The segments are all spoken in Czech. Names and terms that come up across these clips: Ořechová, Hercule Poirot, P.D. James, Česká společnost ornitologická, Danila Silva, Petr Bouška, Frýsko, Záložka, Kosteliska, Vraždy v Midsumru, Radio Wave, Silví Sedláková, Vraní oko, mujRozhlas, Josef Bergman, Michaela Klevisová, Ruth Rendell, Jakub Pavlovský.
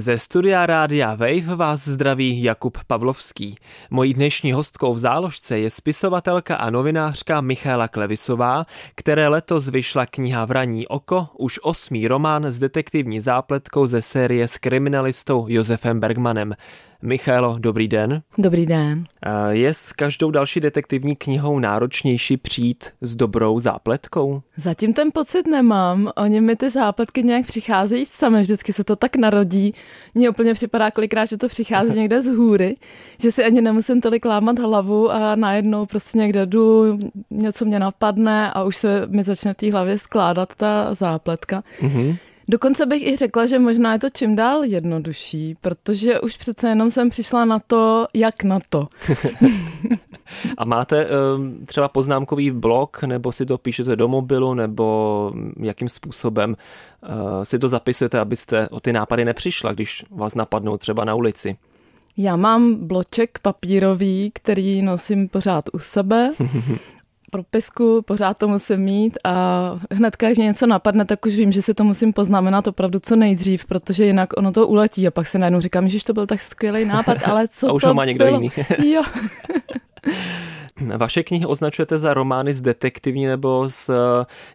Ze studia Rádia Wave vás zdraví Jakub Pavlovský. Mojí dnešní hostkou v záložce je spisovatelka a novinářka Michaela Klevisová, které letos vyšla kniha Vraní oko, už 8. román s detektivní zápletkou ze série s kriminalistou Josefem Bergmanem. Michaelo, dobrý den. Dobrý den. Je s každou další detektivní knihou náročnější přijít s dobrou zápletkou? Zatím ten pocit nemám. Oni mi ty zápletky nějak přicházejí sami, vždycky se to tak narodí. Mně úplně připadá kolikrát, že to přichází někde z hůry, že si ani nemusím tolik lámat hlavu a najednou prostě někde jdu, něco mě napadne a už se mi začne v té hlavě skládat ta zápletka. Mhm. Dokonce bych i řekla, že možná je to čím dál jednodušší, protože už přece jenom jsem přišla na to, jak na to. A máte třeba poznámkový blok, nebo si to píšete do mobilu, nebo jakým způsobem si to zapisujete, abyste o ty nápady nepřišla, když vás napadnou třeba na ulici? Já mám bloček papírový, který nosím pořád u sebe. Propisku pořád to musím mít a hnedka, jak mě něco napadne, tak už vím, že si to musím poznamenat opravdu co nejdřív, protože jinak ono to uletí a pak se najednou říkám, že to byl tak skvělý nápad, ale co to bylo? A už to má někdo jiný. Jo. Vaše knihy označujete za romány s detektivní nebo s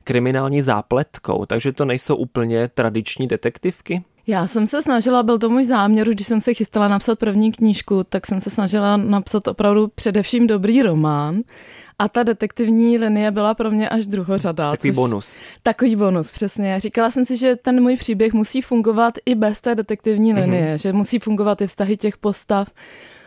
kriminální zápletkou, takže to nejsou úplně tradiční detektivky? Já jsem se snažila, byl to můj záměr, když jsem se chystala napsat první knížku, tak jsem se snažila napsat opravdu především dobrý román a ta detektivní linie byla pro mě až druhořadá. Takový bonus, přesně. Říkala jsem si, že ten můj příběh musí fungovat i bez té detektivní linie, že musí fungovat i vztahy těch postav,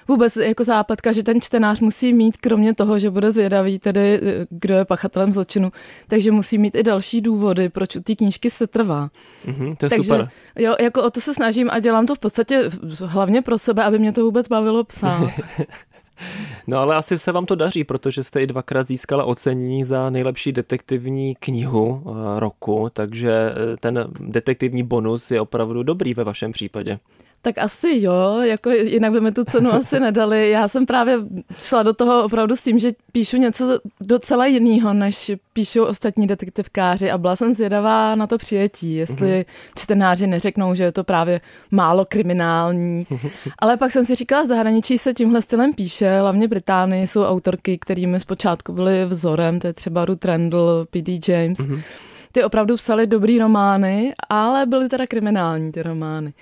vůbec jako zápletka, že ten čtenář musí mít, kromě toho, že bude zvědavý tedy, kdo je pachatelem zločinu, takže musí mít i další důvody, proč u té knížky se trvá. Mm-hmm, to je takže, super. Jo, jako o to se snažím a dělám to v podstatě hlavně pro sebe, aby mě to vůbec bavilo psát. No ale asi se vám to daří, protože jste i 2krát získala ocenění za nejlepší detektivní knihu roku, takže ten detektivní bonus je opravdu dobrý ve vašem případě. Tak asi jo, jako jinak by mi tu cenu asi nedali. Já jsem právě šla do toho opravdu s tím, že píšu něco docela jiného, než píšou ostatní detektivkáři a byla jsem zvědavá na to přijetí, jestli čtenáři neřeknou, že je to právě málo kriminální. Ale pak jsem si říkala, v zahraničí se tímhle stylem píše, hlavně Británii jsou autorky, kterými zpočátku byly vzorem, to je třeba Ruth Rendell, P.D. James. Ty opravdu psali dobrý romány, ale byly teda kriminální ty romány.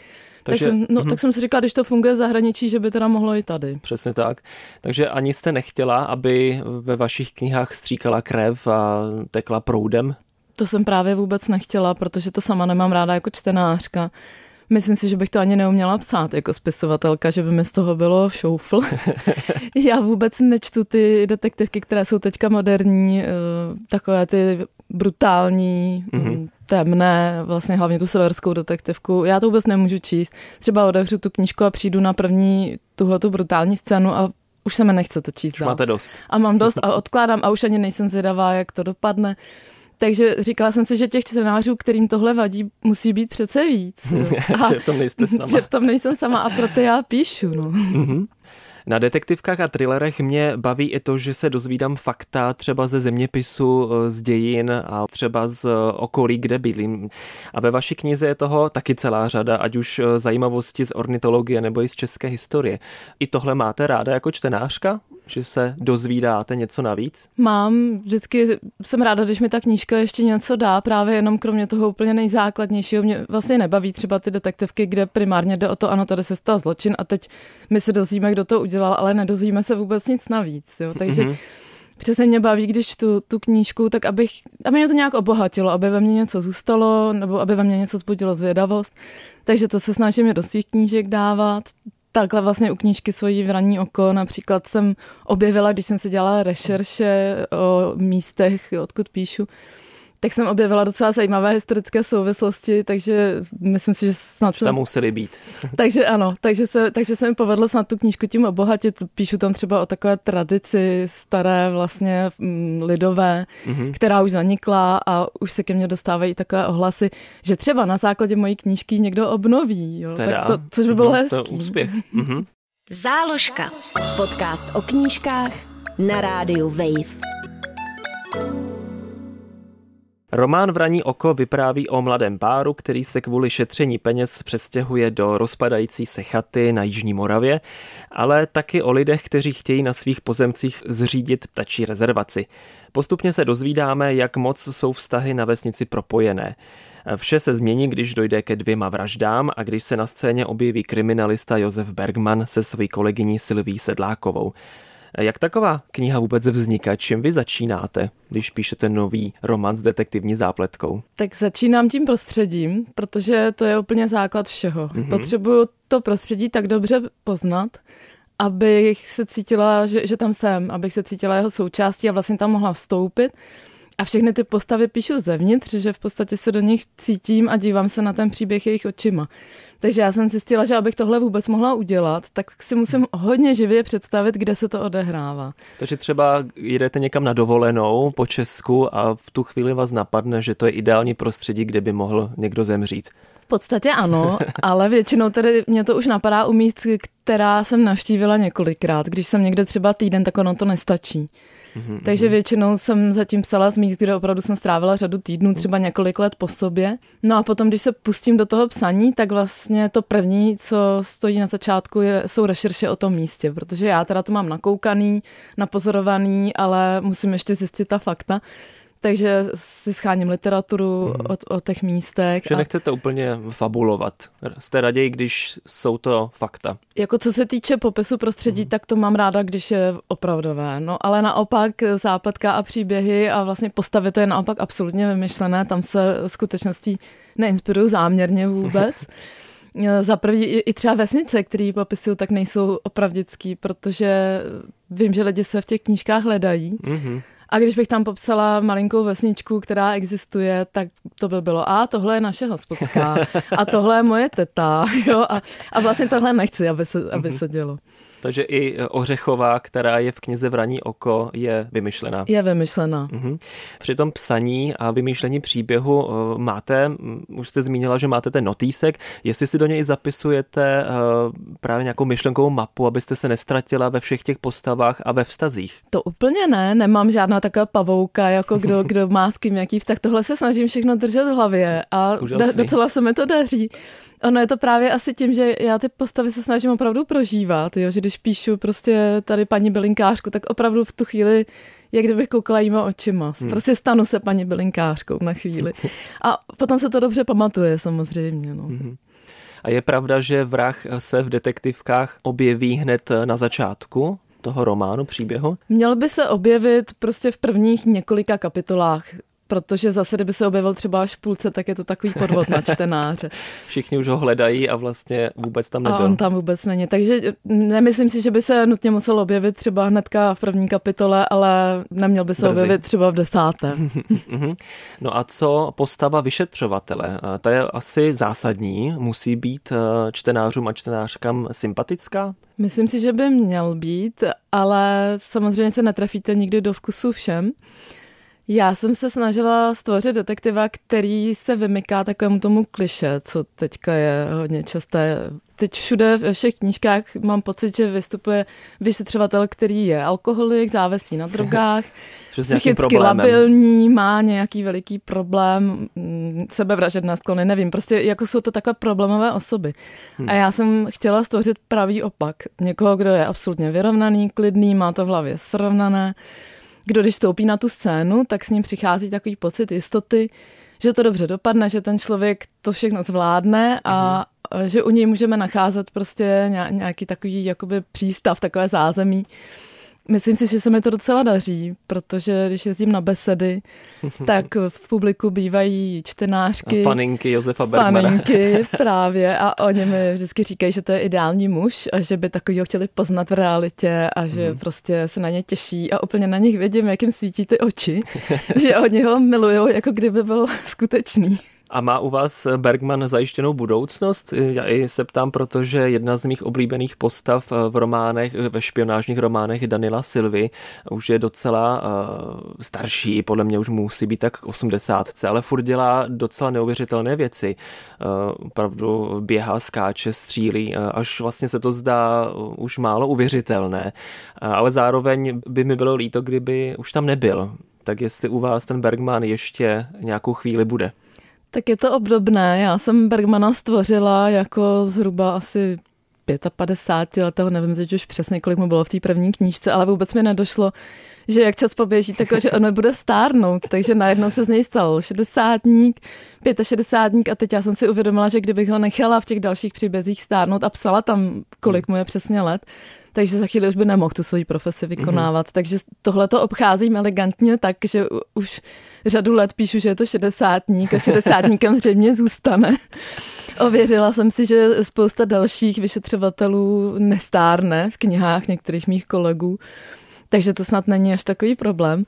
Takže, tak jsem si říkala, když to funguje v zahraničí, že by teda mohlo i tady. Přesně tak. Takže ani jste nechtěla, aby ve vašich knihách stříkala krev a tekla proudem? To jsem právě vůbec nechtěla, protože to sama nemám ráda jako čtenářka. Myslím si, že bych to ani neuměla psát jako spisovatelka, že by mi z toho bylo šoufl. Já vůbec nečtu ty detektivky, které jsou teďka moderní, takové ty brutální, temné, vlastně hlavně tu severskou detektivku. Já to vůbec nemůžu číst. Třeba odevřu tu knížku a přijdu na první tuhletu brutální scénu a už se mi nechce to číst. Máte dost. A mám dost a odkládám a už ani nejsem zvědavá, jak to dopadne. Takže říkala jsem si, že těch čtenářů, kterým tohle vadí, musí být přece víc. A že v tom nejste sama. Že v tom nejsem sama a proto já píšu. No. Na detektivkách a thrillerech mě baví i to, že se dozvídám fakta třeba ze zeměpisu, z dějin a třeba z okolí, kde bydlím. A ve vaší knize je toho taky celá řada, ať už zajímavosti z ornitologie nebo i z české historie. I tohle máte ráda jako čtenářka? Že se dozvídáte něco navíc? Mám, vždycky jsem ráda, když mi ta knížka ještě něco dá, právě jenom kromě toho úplně nejzákladnějšího. Mě vlastně nebaví třeba ty detektivky, kde primárně jde o to, ano, tady se stal zločin a teď my se dozvíme, kdo to udělal, ale nedozvíme se vůbec nic navíc, jo, takže... Přesně mě baví, když čtu tu knížku, tak aby mě to nějak obohatilo, aby ve mně něco zůstalo, nebo aby ve mně něco vzbudilo zvědavost. Takže to se snažím do svých knížek dávat. Takhle vlastně u knížky svojí Vraní oko například jsem objevila, když jsem si dělala rešerše o místech, odkud píšu, tak jsem objevila docela zajímavé historické souvislosti, takže myslím si, že snad... Tam museli být. Takže ano, takže se mi povedlo snad tu knížku tím obohatit. Píšu tam třeba o takové tradici staré, vlastně lidové, která už zanikla a už se ke mně dostávají takové ohlasy, že třeba na základě mojí knížky někdo obnoví, jo? Tak to, což by bylo hezký. To je úspěch. Záložka. Podcast o knížkách na rádiu Wave. Román Vraní oko vypráví o mladém páru, který se kvůli šetření peněz přestěhuje do rozpadající se chaty na Jižní Moravě, ale taky o lidech, kteří chtějí na svých pozemcích zřídit ptačí rezervaci. Postupně se dozvídáme, jak moc jsou vztahy na vesnici propojené. Vše se změní, když dojde ke 2 vraždám a když se na scéně objeví kriminalista Josef Bergman se svojí kolegyní Silví Sedlákovou. Jak taková kniha vůbec vzniká? Čím vy začínáte, když píšete nový román s detektivní zápletkou? Tak začínám tím prostředím, protože to je úplně základ všeho. Potřebuju to prostředí tak dobře poznat, abych se cítila, že tam jsem, abych se cítila jeho součástí a vlastně tam mohla vstoupit. A všechny ty postavy píšu zevnitř, že v podstatě se do nich cítím a dívám se na ten příběh jejich očima. Takže já jsem zjistila, že abych tohle vůbec mohla udělat, tak si musím hodně živě představit, kde se to odehrává. Takže třeba jedete někam na dovolenou po Česku a v tu chvíli vás napadne, že to je ideální prostředí, kde by mohl někdo zemřít. V podstatě ano, ale většinou tedy mě to už napadá u míst, která jsem navštívila několikrát. Když jsem někde třeba týden, tak ono to nestačí. Takže většinou jsem zatím psala z míst, kde opravdu jsem strávila řadu týdnů, třeba několik let po sobě. No a potom, když se pustím do toho psaní, tak vlastně to první, co stojí na začátku, jsou rešerše o tom místě, protože já teda to mám nakoukaný, napozorovaný, ale musím ještě zjistit ta fakta. Takže si scháním literaturu o těch místech. Že nechcete úplně fabulovat. Jste raději, když jsou to fakta. Jako co se týče popisu prostředí, tak to mám ráda, když je opravdové. No ale naopak zápletka a příběhy a vlastně postavy, to je naopak absolutně vymyšlené. Tam se skutečností neinspiruju záměrně vůbec. Za první i třeba vesnice, které popisuju, tak nejsou opravdický, protože vím, že lidi se v těch knížkách hledají. A když bych tam popsala malinkou vesničku, která existuje, tak to by bylo, a tohle je naše hospodská, a tohle je moje teta, jo, a vlastně tohle nechci, aby se dělo. Takže i Ořechová, která je v knize Vraní oko, je vymyšlená. Je vymyšlená. Při tom psaní a vymýšlení příběhu máte, už jste zmínila, že máte ten notýsek, jestli si do něj zapisujete právě nějakou myšlenkovou mapu, abyste se neztratila ve všech těch postavách a ve vztazích. To úplně ne, nemám žádná taková pavouka, jako kdo má s kým jaký vztah. Tohle se snažím všechno držet v hlavě a docela se mi to daří. Ono je to právě asi tím, že já ty postavy se snažím opravdu prožívat, jo? Že když píšu prostě tady paní bylinkářku, tak opravdu v tu chvíli, jak kdybych koukala jíma očima. Prostě stanu se paní bylinkářkou na chvíli. A potom se to dobře pamatuje samozřejmě. No. A je pravda, že vrah se v detektivkách objeví hned na začátku toho románu, příběhu? Měl by se objevit prostě v prvních několika kapitolách. Protože zase, kdyby se objevil třeba až v půlce, tak je to takový podvod na čtenáře. Všichni už ho hledají a vlastně vůbec tam nebyl. A on tam vůbec není. Takže nemyslím si, že by se nutně musel objevit třeba hnedka v první kapitole, ale neměl by se objevit třeba v 10. No a co postava vyšetřovatele? Ta je asi zásadní. Musí být čtenářům a čtenářkám sympatická? Myslím si, že by měl být, ale samozřejmě se netrefíte nikdy do vkusu všem. Já jsem se snažila stvořit detektiva, který se vymyká takovému tomu klišé, co teďka je hodně časté. Teď všude ve všech knížkách mám pocit, že vystupuje vyšetřovatel, který je alkoholik, závislý na drogách, psychicky labilní, má nějaký veliký problém, sebevražedné sklony, nevím. Prostě jako jsou to takové problémové osoby. A já jsem chtěla stvořit pravý opak. Někoho, kdo je absolutně vyrovnaný, klidný, má to v hlavě srovnané. Kdo když stoupí na tu scénu, tak s ním přichází takový pocit jistoty, že to dobře dopadne, že ten člověk to všechno zvládne a že u něj můžeme nacházet prostě nějaký takový jakoby přístav, takové zázemí, Myslím si, že se mi to docela daří, protože když jezdím na besedy, tak v publiku bývají čtenářky. A faninky Josefa Bergmana. Faninky, právě. A oni mi vždycky říkají, že to je ideální muž a že by takovýho chtěli poznat v realitě a že prostě se na ně těší. A úplně na nich vidím, jak jim svítí ty oči, že oni ho milujou, jako kdyby byl skutečný. A má u vás Bergman zajištěnou budoucnost? Já i se ptám, protože jedna z mých oblíbených postav v románech, ve špionážních románech Danila Silvy už je docela starší, podle mě už musí být tak 80, ale furt dělá docela neuvěřitelné věci. Opravdu běhá, skáče, střílí, až vlastně se to zdá už málo uvěřitelné, ale zároveň by mi bylo líto, kdyby už tam nebyl. Tak jestli u vás ten Bergman ještě nějakou chvíli bude? Tak je to obdobné. Já jsem Bergmana stvořila jako zhruba asi 55 letého, nevím teď už přesně, kolik mu bylo v té první knížce, ale vůbec mi nedošlo, že jak čas poběží, takže on mi bude stárnout, takže najednou se z něj stal 60-tník, 65-tník a teď já jsem si uvědomila, že kdybych ho nechala v těch dalších příbězích stárnout a psala tam, kolik mu je přesně let, takže za chvíli už by nemohl tu svoji profesi vykonávat. Takže tohle to obcházím elegantně tak, že už řadu let píšu, že je to 60-tník a 60-tníkem zřejmě zůstane. Ověřila jsem si, že spousta dalších vyšetřovatelů nestárne v knihách některých mých kolegů, takže to snad není až takový problém.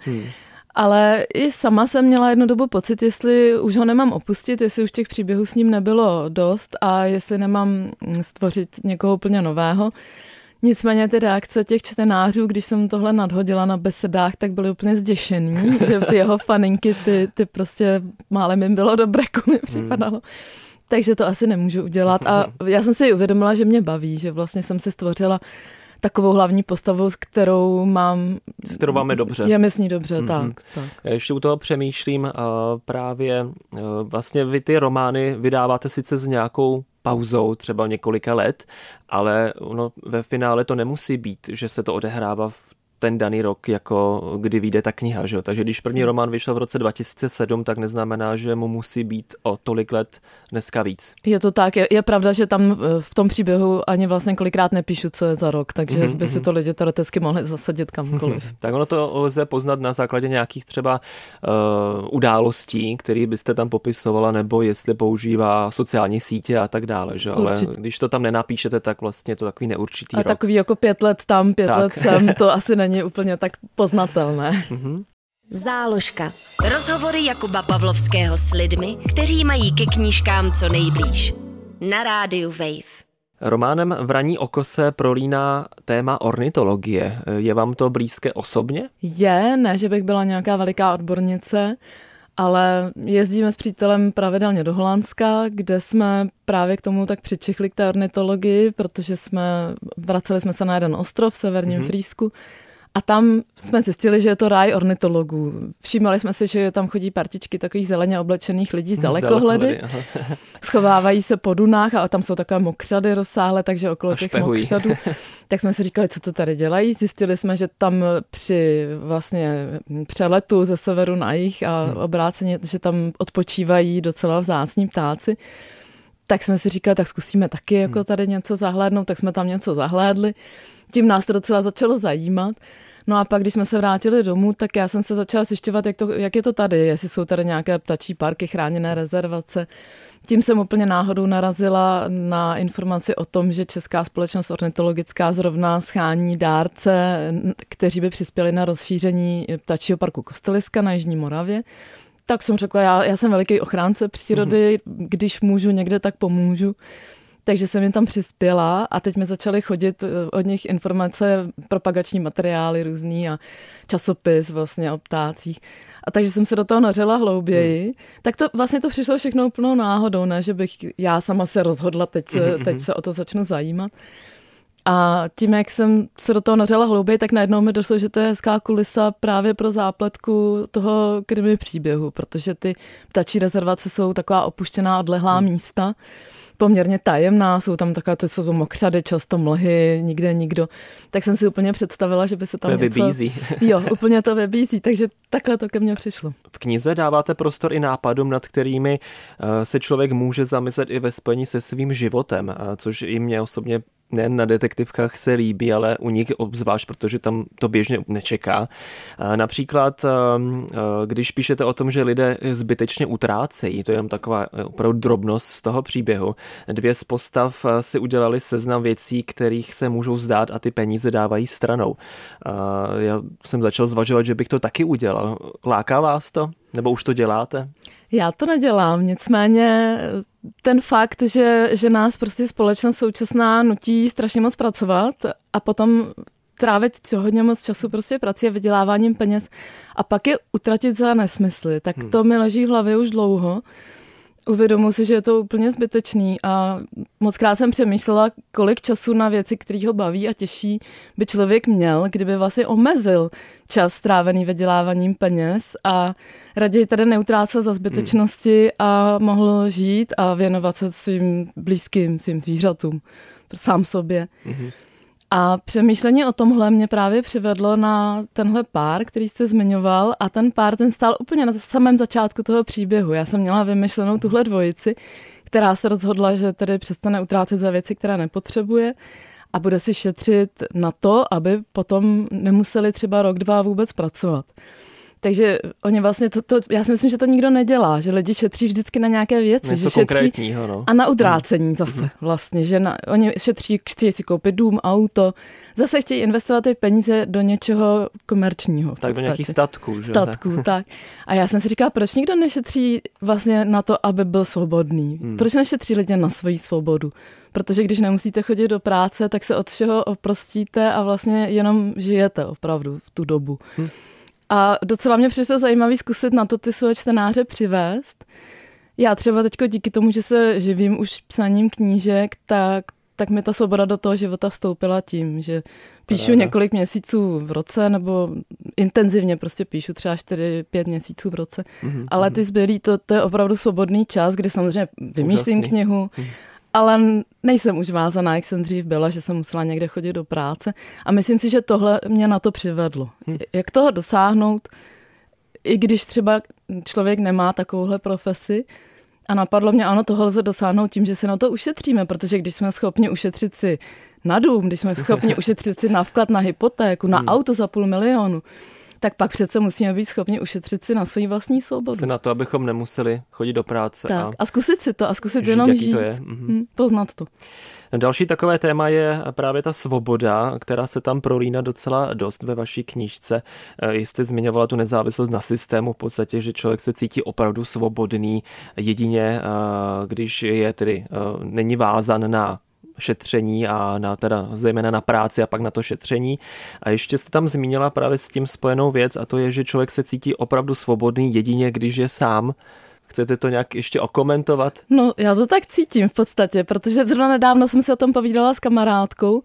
Ale i sama jsem měla jednu dobu pocit, jestli už ho nemám opustit, jestli už těch příběhů s ním nebylo dost a jestli nemám stvořit někoho úplně nového. Nicméně ty reakce těch čtenářů, když jsem tohle nadhodila na besedách, tak byly úplně zděšený, že ty jeho faninky, ty prostě málem jim bylo dobré, jako mi připadalo. Takže to asi nemůžu udělat. A já jsem si uvědomila, že mě baví, že vlastně jsem si stvořila takovou hlavní postavou, s kterou mám... S kterou máme dobře. Je mi s ní dobře, tak. Ještě u toho přemýšlím právě, vlastně vy ty romány vydáváte sice s nějakou pauzou třeba několika let, ale ono ve finále to nemusí být, že se to odehrává v ten daný rok, jako kdy vyjde ta kniha, že jo? Takže když první román vyšel v roce 2007, tak neznamená, že mu musí být o tolik let dneska víc. Je to tak, je pravda, že tam v tom příběhu ani vlastně kolikrát nepíšu, co je za rok, takže by si to lidi teoreticky mohli zasadit kamkoliv. Tak ono to lze poznat na základě nějakých třeba událostí, které byste tam popisovala, nebo jestli používá sociální sítě a tak dále, že? Ale když to tam nenapíšete, tak vlastně to takový neurčitý rok. A takový jako 5 let tam, 5 let sem, to asi není úplně tak poznatelné. Záložka. Rozhovory Jakuba Pavlovského s lidmi, kteří mají ke knížkám co nejblíž. Na rádiu Wave. Románem Vraní oko se prolíná téma ornitologie. Je vám to blízké osobně? Je, ne, že bych byla nějaká veliká odbornice, ale jezdíme s přítelem pravidelně do Holandska, kde jsme právě k tomu tak přičichli k té ornitologii, protože vraceli jsme se na jeden ostrov v severním Frýsku. A tam jsme zjistili, že je to ráj ornitologů. Všímali jsme si, že tam chodí partičky takových zeleně oblečených lidí z dalekohledy. Schovávají se po dunách a tam jsou takové mokřady rozsáhlé, takže okolo těch mokřadů. Tak jsme si říkali, co to tady dělají. Zjistili jsme, že tam při vlastně přeletu ze severu na jih a obráceně, že tam odpočívají docela vzácní ptáci. Tak jsme si říkali, tak zkusíme taky jako tady něco zahlédnout, tak jsme tam něco zahlédli. Tím nás to docela začalo zajímat. No a pak, když jsme se vrátili domů, tak já jsem se začala zjišťovat, jak je to tady, jestli jsou tady nějaké ptačí parky, chráněné rezervace. Tím jsem úplně náhodou narazila na informaci o tom, že Česká společnost ornitologická zrovna schání dárce, kteří by přispěli na rozšíření ptačího parku Kosteliska na Jižní Moravě. Tak jsem řekla, já jsem veliký ochránce přírody, když můžu někde, tak pomůžu. Takže jsem jim tam přispěla a teď mi začaly chodit od nich informace, propagační materiály různý a časopis vlastně o ptácích. A takže jsem se do toho nořela hlouběji. Tak to vlastně to přišlo všechno úplnou náhodou, ne, že bych já sama se rozhodla, teď se o to začnu zajímat. A tím, jak jsem se do toho nořela hlouběji, tak najednou mi došlo, že to je hezká kulisa právě pro zápletku toho krimi příběhu, protože ty ptačí rezervace jsou taková opuštěná, odlehlá místa, poměrně tajemná, jsou tam takové, to jsou to mokřady, často mlhy, nikde nikdo. Tak jsem si úplně představila, že by se tam to něco... Vybízí. Jo, úplně to vybízí, takže takhle to ke mně přišlo. V knize dáváte prostor i nápadům, nad kterými se člověk může zamyslet i ve spojení se svým životem, což i mě osobně nejen na detektivkách se líbí, ale u nich obzvlášť, protože tam to běžně nečeká. Například, když píšete o tom, že lidé zbytečně utrácejí, to je jen taková opravdu drobnost z toho příběhu. Dvě z postav si udělali seznam věcí, kterých se můžou vzdát a ty peníze dávají stranou. Já jsem začal zvažovat, že bych to taky udělal. Láká vás to? Nebo už to děláte? Já to nedělám, nicméně ten fakt, že nás prostě společnost současná nutí strašně moc pracovat a potom trávit hodně moc času prostě prací a vyděláváním peněz a pak je utratit za nesmysly, tak to mi leží v hlavě už dlouho. Uvědomuji si, že je to úplně zbytečný a mockrát jsem přemýšlela, kolik času na věci, který ho baví a těší, by člověk měl, kdyby vlastně omezil čas strávený vyděláváním peněz a raději tady neutrácel za zbytečnosti a mohl žít a věnovat se svým blízkým, svým zvířatům, sám sobě. Mm. A přemýšlení o tomhle mě právě přivedlo na tenhle pár, který jste zmiňoval a ten pár, ten stál úplně na samém začátku toho příběhu. Já jsem měla vymyšlenou tuhle dvojici, která se rozhodla, že tedy přestane utrácet za věci, které nepotřebuje a bude si šetřit na to, aby potom nemuseli třeba rok, dva vůbec pracovat. Takže oni vlastně já si myslím, že to nikdo nedělá, že lidi šetří vždycky na nějaké věci. Něco konkrétního, no. A na utrácení zase vlastně, že oni šetří, chtějí si koupit dům, auto, zase chtějí investovat ty peníze do něčeho komerčního. Tak do nějakých statků, že? Statků, tak. A já jsem si říkala, proč nikdo nešetří vlastně na to, aby byl svobodný? Proč nešetří lidé na svoji svobodu? Protože když nemusíte chodit do práce, tak se od všeho oprostíte a vlastně jenom žijete opravdu v tu dobu. A docela mě přišlo zajímavý zkusit na to ty svoje čtenáře přivést. Já třeba teďko díky tomu, že se živím už psaním knížek, tak mi ta svoboda do toho života vstoupila tím, že píšu několik měsíců v roce, nebo intenzivně prostě píšu třeba 4-5 měsíců v roce. Ale ty zbylý, to je opravdu svobodný čas, kdy samozřejmě vymýšlím knihu, ale nejsem už vázaná, jak jsem dřív byla, že jsem musela někde chodit do práce. A myslím si, že tohle mě na to přivedlo. Jak toho dosáhnout, i když třeba člověk nemá takovouhle profesi. A napadlo mě, ano, tohle lze dosáhnout tím, že si na to ušetříme, protože když jsme schopni ušetřit si na dům, když jsme schopni ušetřit si na vklad na hypotéku, na auto za 500 000, tak pak přece musíme být schopni ušetřit si na svou vlastní svobodu. Na to, abychom nemuseli chodit do práce. Tak. A zkusit si to, a zkusit žít, jenom žít. To je. Poznat to. Další takové téma je právě ta svoboda, která se tam prolíná docela dost ve vaší knížce. Jste zmiňovala tu nezávislost na systému, v podstatě, že člověk se cítí opravdu svobodný jedině, když je tedy, není vázan na šetření a teda zejména na práci a pak na to šetření. A ještě jste tam zmínila právě s tím spojenou věc a to je, že člověk se cítí opravdu svobodný jedině, když je sám. Chcete to nějak ještě okomentovat? No, já to tak cítím v podstatě, protože zrovna nedávno jsem se o tom povídala s kamarádkou.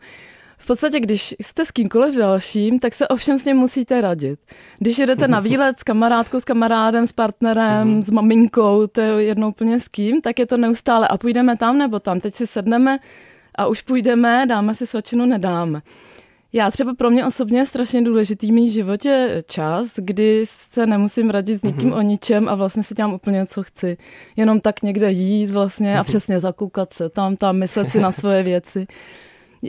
V podstatě, když jste s kýmkoliv dalším, tak se ovšem s ním musíte radit. Když jedete na výlet s kamarádkou, s kamarádem, s partnerem, s maminkou, to je jedno úplně s kým, tak je to neustále a půjdeme tam nebo tam, teď si sedneme a už půjdeme, dáme si svačinu, nedáme. Já třeba pro mě osobně je strašně důležitý mít v životě čas, kdy se nemusím radit s nikým o ničem a vlastně si dělám úplně, co chci. Jenom tak někde jít vlastně a přesně zakoukat se tam, myslet si na svoje věci.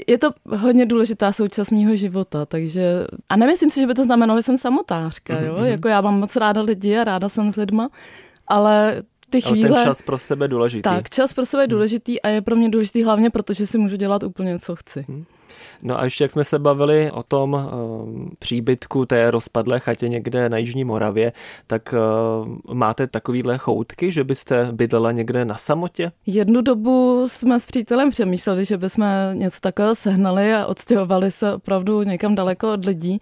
Je to hodně důležitá součást mýho života, takže... A nemyslím si, že by to znamenalo, že jsem samotářka, jo? Jako já mám moc ráda lidi a ráda jsem s lidma, ale... Ale ten čas pro sebe je důležitý. Tak, čas pro sebe je důležitý a je pro mě důležitý hlavně, protože si můžu dělat úplně, co chci. No a ještě, jak jsme se bavili o tom příbytku té rozpadlé chatě někde na Jižní Moravě, tak máte takovýhle choutky, že byste bydlela někde na samotě? Jednu dobu jsme s přítelem přemýšleli, že bychom něco takového sehnali a odstěhovali se opravdu někam daleko od lidí.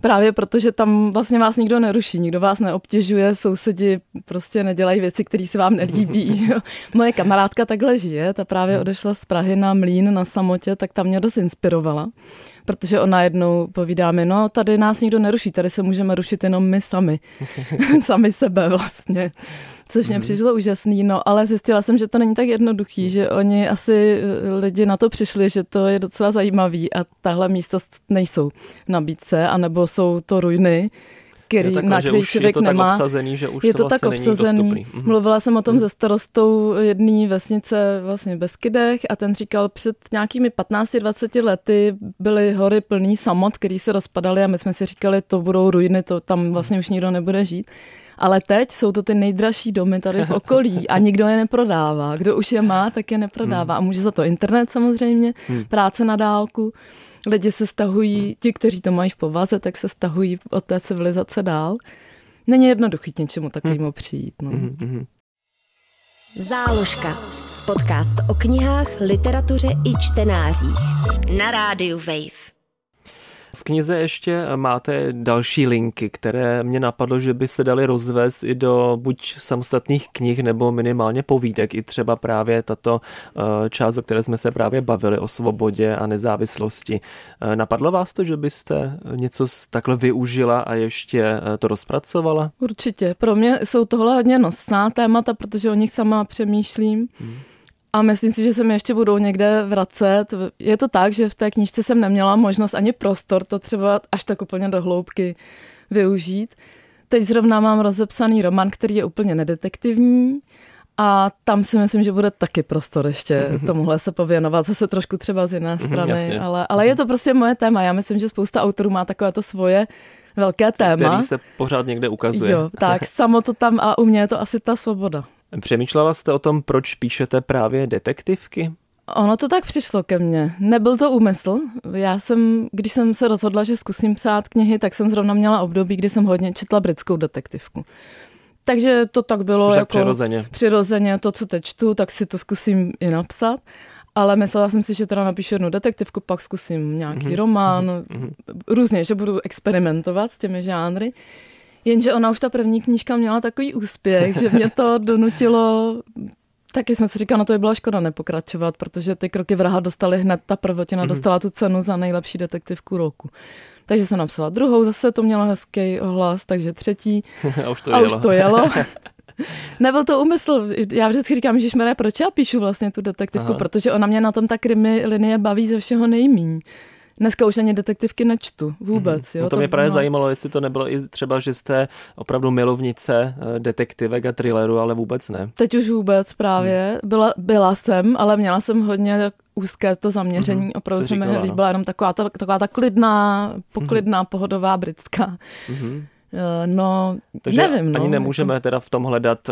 Právě protože tam vlastně vás nikdo neruší, nikdo vás neobtěžuje, sousedi prostě nedělají věci, které se vám nelíbí. Moje kamarádka takhle žije, ta právě odešla z Prahy na Mlýn na samotě, tak ta mě dost inspirovala, protože ona jednou povídá mi, no tady nás nikdo neruší, tady se můžeme rušit jenom my sami, sami sebe vlastně, což mě přišlo úžasný, no ale zjistila jsem, že to není tak jednoduchý, že oni asi lidi na to přišli, že to je docela zajímavý a tahle místa nejsou v nabídce, anebo jsou to ruiny, který, na který člověk nemá. Obsazený, že už je to vlastně tak obsazený. Mluvila jsem o tom se starostou jedné vesnice vlastně v Beskydech a ten říkal, před nějakými 15-20 lety byly hory plný samot, který se rozpadaly a my jsme si říkali, to budou ruiny, to tam vlastně už nikdo nebude žít. Ale teď jsou to ty nejdražší domy tady v okolí a nikdo je neprodává. Kdo už je má, tak je neprodává. A může za to internet samozřejmě, práce na dálku. Lidi se stahují, ti, kteří to mají v povaze, tak se stahují od té civilizace dál. Není jednoduchý k něčemu takovému přijít. No. Záložka. Podcast o knihách, literatuře i čtenářích. Na rádiu Wave. V knize ještě máte další linky, které mě napadlo, že by se daly rozvést i do buď samostatných knih nebo minimálně povídek. I třeba právě tato část, o které jsme se právě bavili, o svobodě a nezávislosti. Napadlo vás to, že byste něco takhle využila a ještě to rozpracovala? Určitě. Pro mě jsou tohle hodně nosná témata, protože o nich sama přemýšlím. A myslím si, že se mi ještě budou někde vracet. Je to tak, že v té knížce jsem neměla možnost ani prostor to třeba až tak úplně do hloubky využít. Teď zrovna mám rozepsaný román, který je úplně nedetektivní a tam si myslím, že bude taky prostor ještě tomuhle se pověnovat. Zase trošku třeba z jiné strany, ale je to prostě moje téma. Já myslím, že spousta autorů má takové to svoje velké téma. Který se pořád někde ukazuje. Jo, tak samo to tam a u mě je to asi ta svoboda. Přemýšlela jste o tom, proč píšete právě detektivky? Ono to tak přišlo ke mně. Nebyl to úmysl. Když jsem se rozhodla, že zkusím psát knihy, tak jsem zrovna měla období, kdy jsem hodně četla britskou detektivku. Takže to tak bylo jako přirozeně to, co teď čtu, tak si to zkusím i napsat. Ale myslela jsem si, že teda napíšu jednu detektivku, pak zkusím nějaký román, různě, že budu experimentovat s těmi žánry. Jenže ona už ta první knížka měla takový úspěch, že mě to donutilo, taky jsem si říkala, no to by byla škoda nepokračovat, protože ty Kroky vraha dostaly hned, ta prvotina dostala tu cenu za nejlepší detektivku roku. Takže jsem napsala druhou, zase to mělo hezký ohlas, takže třetí a už to jelo. Nebyl to úmysl, já vždycky říkám, ježišmaré, proč já píšu vlastně tu detektivku, protože ona mě na tom ta krimi linie baví ze všeho nejmíň. Dneska už ani detektivky nečtu vůbec. Jo? No to mě právě zajímalo, jestli to nebylo i třeba, že jste opravdu milovnice detektivek a thrillerů, ale vůbec ne. Teď už vůbec právě. Byla jsem, ale měla jsem hodně úzké to zaměření. Opravdu se mi líbila jenom taková ta klidná, poklidná, pohodová britská. No, takže nevím. Takže ani nemůžeme teda v tom hledat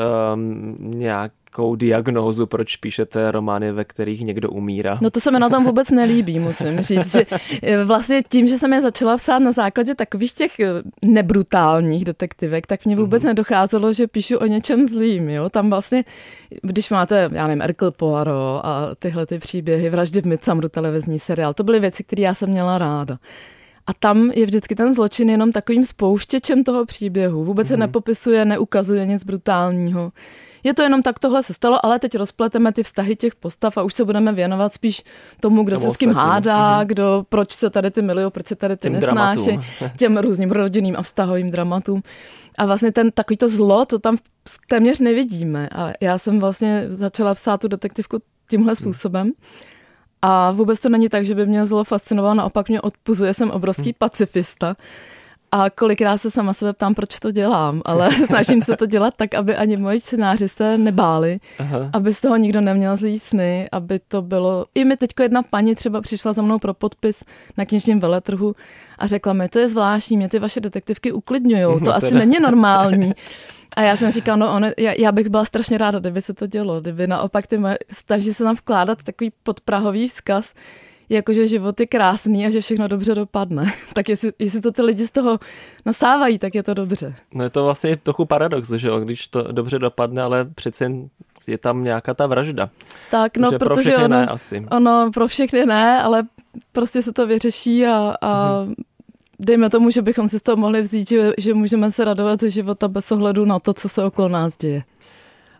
nějakou diagnózu, proč píšete romány, ve kterých někdo umírá. No to se mi na tom vůbec nelíbí, musím říct. Že vlastně tím, že jsem je začala psát na základě takových těch nebrutálních detektivek, tak mě vůbec nedocházelo, že píšu o něčem zlým. Jo? Tam vlastně, když máte, já nevím, Hercule Poirot a tyhle ty příběhy, Vraždy v Midsumru, televizní seriál, to byly věci, které já jsem měla ráda. A tam je vždycky ten zločin jenom takovým spouštěčem toho příběhu. Vůbec se nepopisuje, neukazuje nic brutálního. Je to jenom tak, tohle se stalo, ale teď rozpleteme ty vztahy těch postav a už se budeme věnovat spíš tomu, kdo se s kým hádá, kdo, proč se tady ty milují, proč se tady ty nesnáší, těm různým rodinným a vztahovým dramatům. A vlastně ten takovýto zlo, to tam téměř nevidíme. A já jsem vlastně začala psát tu detektivku tímhle způsobem. A vůbec to není tak, že by mě zlo fascinovalo, naopak mě odpuzuje, jsem obrovský pacifista. A kolikrát se sama sebe ptám, proč to dělám, ale snažím se to dělat tak, aby ani moji čtenáři se nebáli, aby z toho nikdo neměl zlý sny, aby to bylo... I mi teďko jedna paní třeba přišla za mnou pro podpis na knižním veletrhu a řekla mi, to je zvláštní, mě ty vaše detektivky uklidňujou, to asi není normální. A já jsem říkala, já bych byla strašně ráda, kdyby se to dělo, kdyby naopak snaží se tam vkládat takový podprahový vzkaz, jakože život je krásný a že všechno dobře dopadne. Tak jestli to ty lidi z toho nasávají, tak je to dobře. No je to vlastně trochu paradox, že jo, když to dobře dopadne, ale přece je tam nějaká ta vražda. Tak, no, protože pro všechny ne, ale prostě se to vyřeší a dejme tomu, že bychom si z toho mohli vzít, že můžeme se radovat ze života bez ohledu na to, co se okolo nás děje.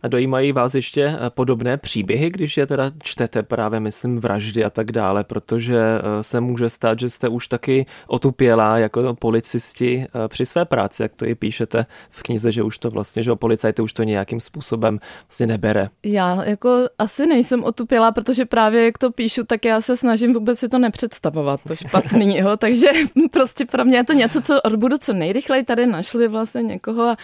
Dojímají vás ještě podobné příběhy, když je teda čtete právě, myslím, vraždy a tak dále, protože se může stát, že jste už taky otupělá jako policisti při své práci, jak to i píšete v knize, že už to vlastně, že policajty už to nějakým způsobem vlastně nebere. Já jako asi nejsem otupělá, protože právě jak to píšu, tak já se snažím vůbec si to nepředstavovat, to špatnýho, takže prostě pro mě je to něco, co odbudu co nejrychleji, tady našli vlastně někoho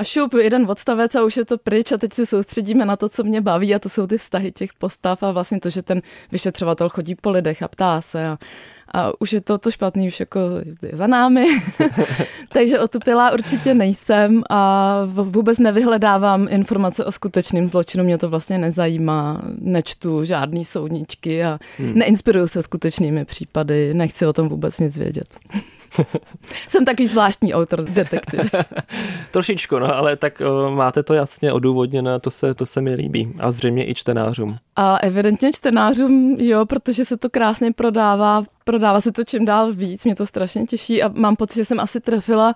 a šup, jeden odstavec a už je to pryč a teď si soustředíme na to, co mě baví a to jsou ty vztahy těch postav a vlastně to, že ten vyšetřovatel chodí po lidech a ptá se a už je to špatný, už jako je za námi, takže otupilá určitě nejsem a vůbec nevyhledávám informace o skutečném zločinu, mě to vlastně nezajímá, nečtu žádný soudničky a neinspiruju se skutečnými případy, nechci o tom vůbec nic vědět. Jsem takový zvláštní autor, detektiv. Trošičku, no, ale tak máte to jasně odůvodněné, to se mi líbí. A zřejmě i čtenářům. A evidentně čtenářům, jo, protože se to krásně prodává se to čím dál víc, mě to strašně těší a mám pocit, že jsem asi trefila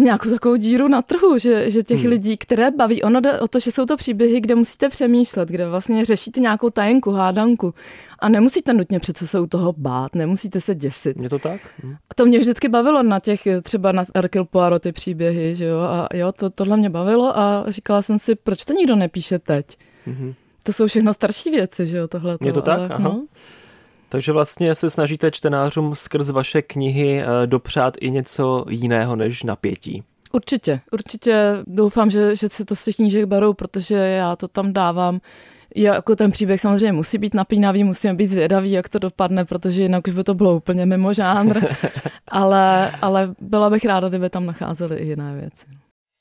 nějakou takovou díru na trhu, že těch lidí, které baví, ono jde o to, že jsou to příběhy, kde musíte přemýšlet, kde vlastně řešíte nějakou tajenku, hádanku a nemusíte nutně přece se u toho bát, nemusíte se děsit. Je to tak? A to mě vždycky bavilo na těch, třeba na Hercule Poirot ty příběhy, že jo, a jo, tohle mě bavilo a říkala jsem si, proč to nikdo nepíše teď? Mm-hmm. To jsou všechno starší věci, že jo, tohle. Je to tak? Ale, aha. No. Takže vlastně se snažíte čtenářům skrz vaše knihy dopřát i něco jiného než napětí. Určitě doufám, že se to z těch knížek berou, protože já to tam dávám. Jako ten příběh samozřejmě musí být napínavý, musíme být zvědaví, jak to dopadne, protože jinak už by to bylo úplně mimo žánr. Ale byla bych ráda, kdyby tam nacházely i jiné věci.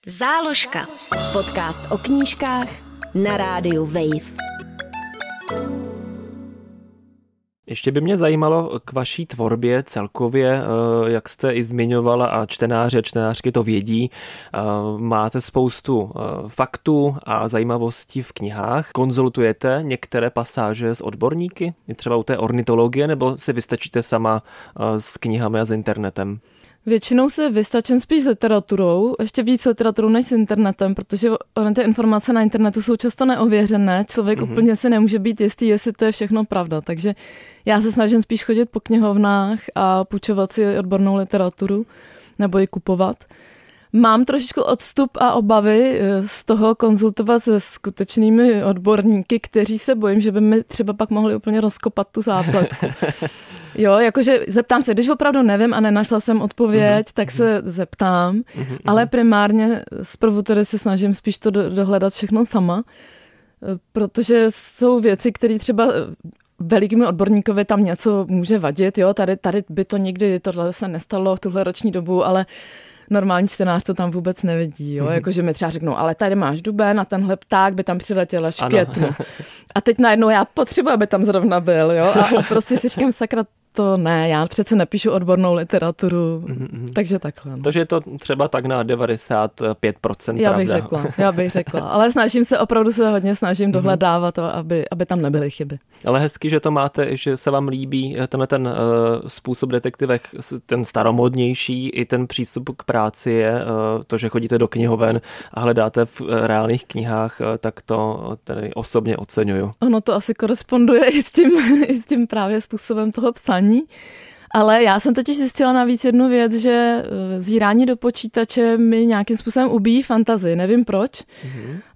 Záložka. Podcast o knížkách na rádiu Wave. Ještě by mě zajímalo k vaší tvorbě celkově, jak jste i zmiňovala a čtenáři a čtenářky to vědí. Máte spoustu faktů a zajímavostí v knihách. Konzultujete některé pasáže s odborníky, třeba u té ornitologie, nebo si vystačíte sama s knihami a s internetem? Většinou se vystačím spíš s literaturou, ještě víc literaturou než s internetem, protože ty informace na internetu jsou často neověřené, člověk úplně si nemůže být jistý, jestli to je všechno pravda, takže já se snažím spíš chodit po knihovnách a půjčovat si odbornou literaturu nebo ji kupovat. Mám trošičku odstup a obavy z toho konzultovat se skutečnými odborníky, kteří se bojím, že by mi třeba pak mohli úplně rozkopat tu základku. Jo, jakože zeptám se, když opravdu nevím a nenašla jsem odpověď, tak se zeptám, ale primárně zprvu tedy se snažím spíš to dohledat všechno sama, protože jsou věci, které třeba velikými odborníkovi tam něco může vadit, jo, tady by to nikdy, tohle se nestalo v tuhle roční dobu, ale normální čtenář to tam vůbec nevidí, jo? Jakože mi třeba řeknou, ale tady máš duben a tenhle pták by tam přiletěla škvětnu. A teď najednou já potřebuji, aby tam zrovna byl, jo? A prostě si říkám, sakra, to ne, já přece nepíšu odbornou literaturu, takže takhle. No. Takže je to třeba tak na 95% pravda. Já bych řekla, ale snažím se, opravdu se hodně snažím dohledávat, aby tam nebyly chyby. Ale hezky, že to máte, že se vám líbí tenhle ten způsob detektivek, ten staromodnější, i ten přístup k práci je to, že chodíte do knihoven a hledáte v reálných knihách, tak to tady osobně oceňuju. Ono to asi koresponduje i s tím právě způsobem toho psaní. Ale já jsem totiž zjistila navíc jednu věc, že zírání do počítače mi nějakým způsobem ubíjí fantazii, nevím proč,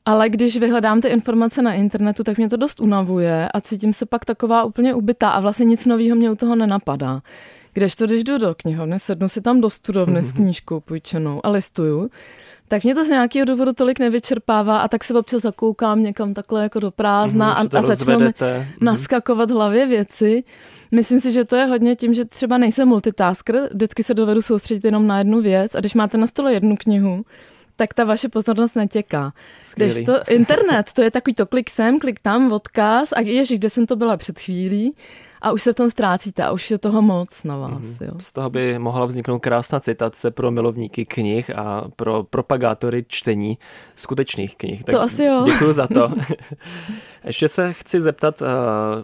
ale když vyhledám ty informace na internetu, tak mě to dost unavuje a cítím se pak taková úplně ubitá a vlastně nic nového mě u toho nenapadá. Kdežto, když jdu do knihovny, sednu si tam do studovny s knížkou půjčenou a listuju, tak mě to z nějakého důvodu tolik nevyčerpává a tak se občas zakoukám někam takhle jako do prázdna a začnou mi naskakovat v hlavě věci. Myslím si, že to je hodně tím, že třeba nejsem multitasker, vždycky se dovedu soustředit jenom na jednu věc a když máte na stole jednu knihu, tak ta vaše pozornost netěká. Když to internet, to je takový to klik sem, klik tam, odkaz a ježiš, kde jsem to byla před chvílí a už se v tom ztrácíte a už je toho moc na vás. Jo. Z toho by mohla vzniknout krásná citace pro milovníky knih a pro propagátory čtení skutečných knih. Tak to asi jo. Děkuju za to. Ještě se chci zeptat,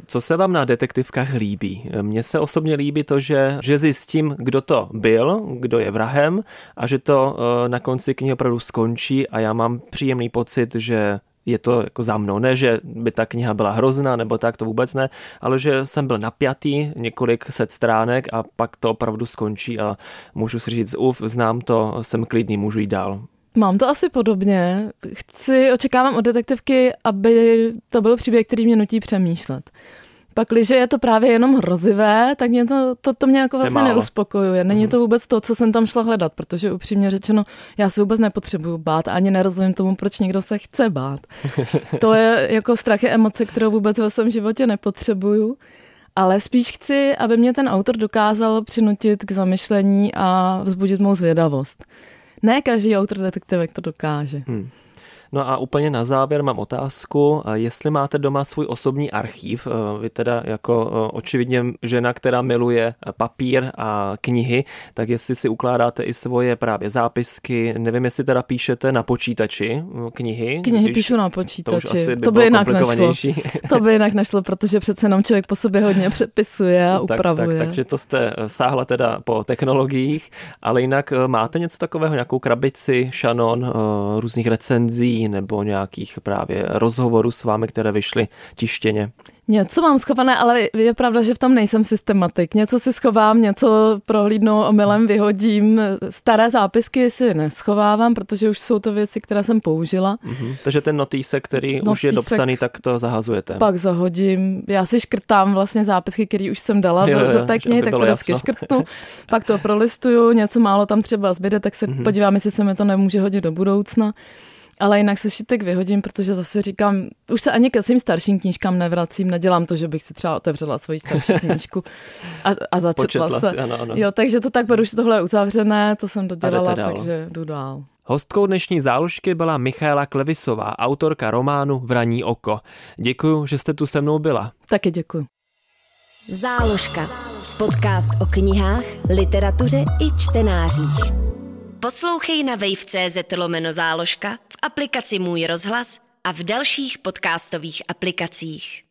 co se vám na detektivkách líbí? Mně se osobně líbí to, že zjistím, kdo to byl, kdo je vrahem a že to na konci knihy opravdu skončí a já mám příjemný pocit, že je to jako za mnou. Ne, že by ta kniha byla hrozná, nebo tak, to vůbec ne, ale že jsem byl napjatý několik set stránek a pak to opravdu skončí a můžu si říct, znám to, jsem klidný, můžu jít dál. Mám to asi podobně. Očekávám od detektivky, aby to byl příběh, který mě nutí přemýšlet. Pak, když je to právě jenom hrozivé, tak mě to mě jako vlastně neuspokojuje. Není to vůbec to, co jsem tam šla hledat, protože upřímně řečeno, já se vůbec nepotřebuju bát a ani nerozumím tomu, proč někdo se chce bát. To je jako strach, je emoce, kterou vůbec ve svém životě nepotřebuju, ale spíš chci, aby mě ten autor dokázal přinutit k zamyšlení a vzbudit mou zvědavost. Ne každý autor detektivek to dokáže. No a úplně na závěr mám otázku, jestli máte doma svůj osobní archív, vy teda jako očividně žena, která miluje papír a knihy, tak jestli si ukládáte i svoje právě zápisky, nevím, jestli teda píšete na počítači knihy. Knihy píšu na počítači, to by jinak nešlo, protože přece jenom člověk po sobě hodně přepisuje a upravuje. Takže to jste sáhla teda po technologiích, ale jinak máte něco takového, nějakou krabici, šanon, různých recenzí, nebo nějakých právě rozhovorů s vámi, které vyšly tištěně? Něco mám schované, ale je pravda, že v tom nejsem systematik. Něco si schovám, něco prohlídnu, omylem vyhodím. Staré zápisky si neschovávám, protože už jsou to věci, které jsem použila. Takže ten notýsek, který už je dopsaný, tak to zahazujete. Pak zahodím. Já si škrtám vlastně zápisky, které už jsem dala do té knihy, tak to vždycky škrtnu. Pak to prolistuju, něco málo tam třeba zbyde, tak se podívám, jestli se mi to nemůže hodit do budoucna. Ale jinak se šitek vyhodím, protože zase říkám, už se ani ke svým starším knížkám nevracím, nedělám to, že bych si třeba otevřela svoji starší knížku a začetla se. Ano. Jo, takže to tak beru, že tohle je uzavřené, to jsem dodělala, takže jdu dál. Hostkou dnešní záložky byla Michaela Klevisová, autorka románu Vraní oko. Děkuju, že jste tu se mnou byla. Taky děkuju. Záložka. Podcast o knihách, literatuře i čtenářích. Poslouchej na wave.cz/záložka, v aplikaci Můj rozhlas a v dalších podcastových aplikacích.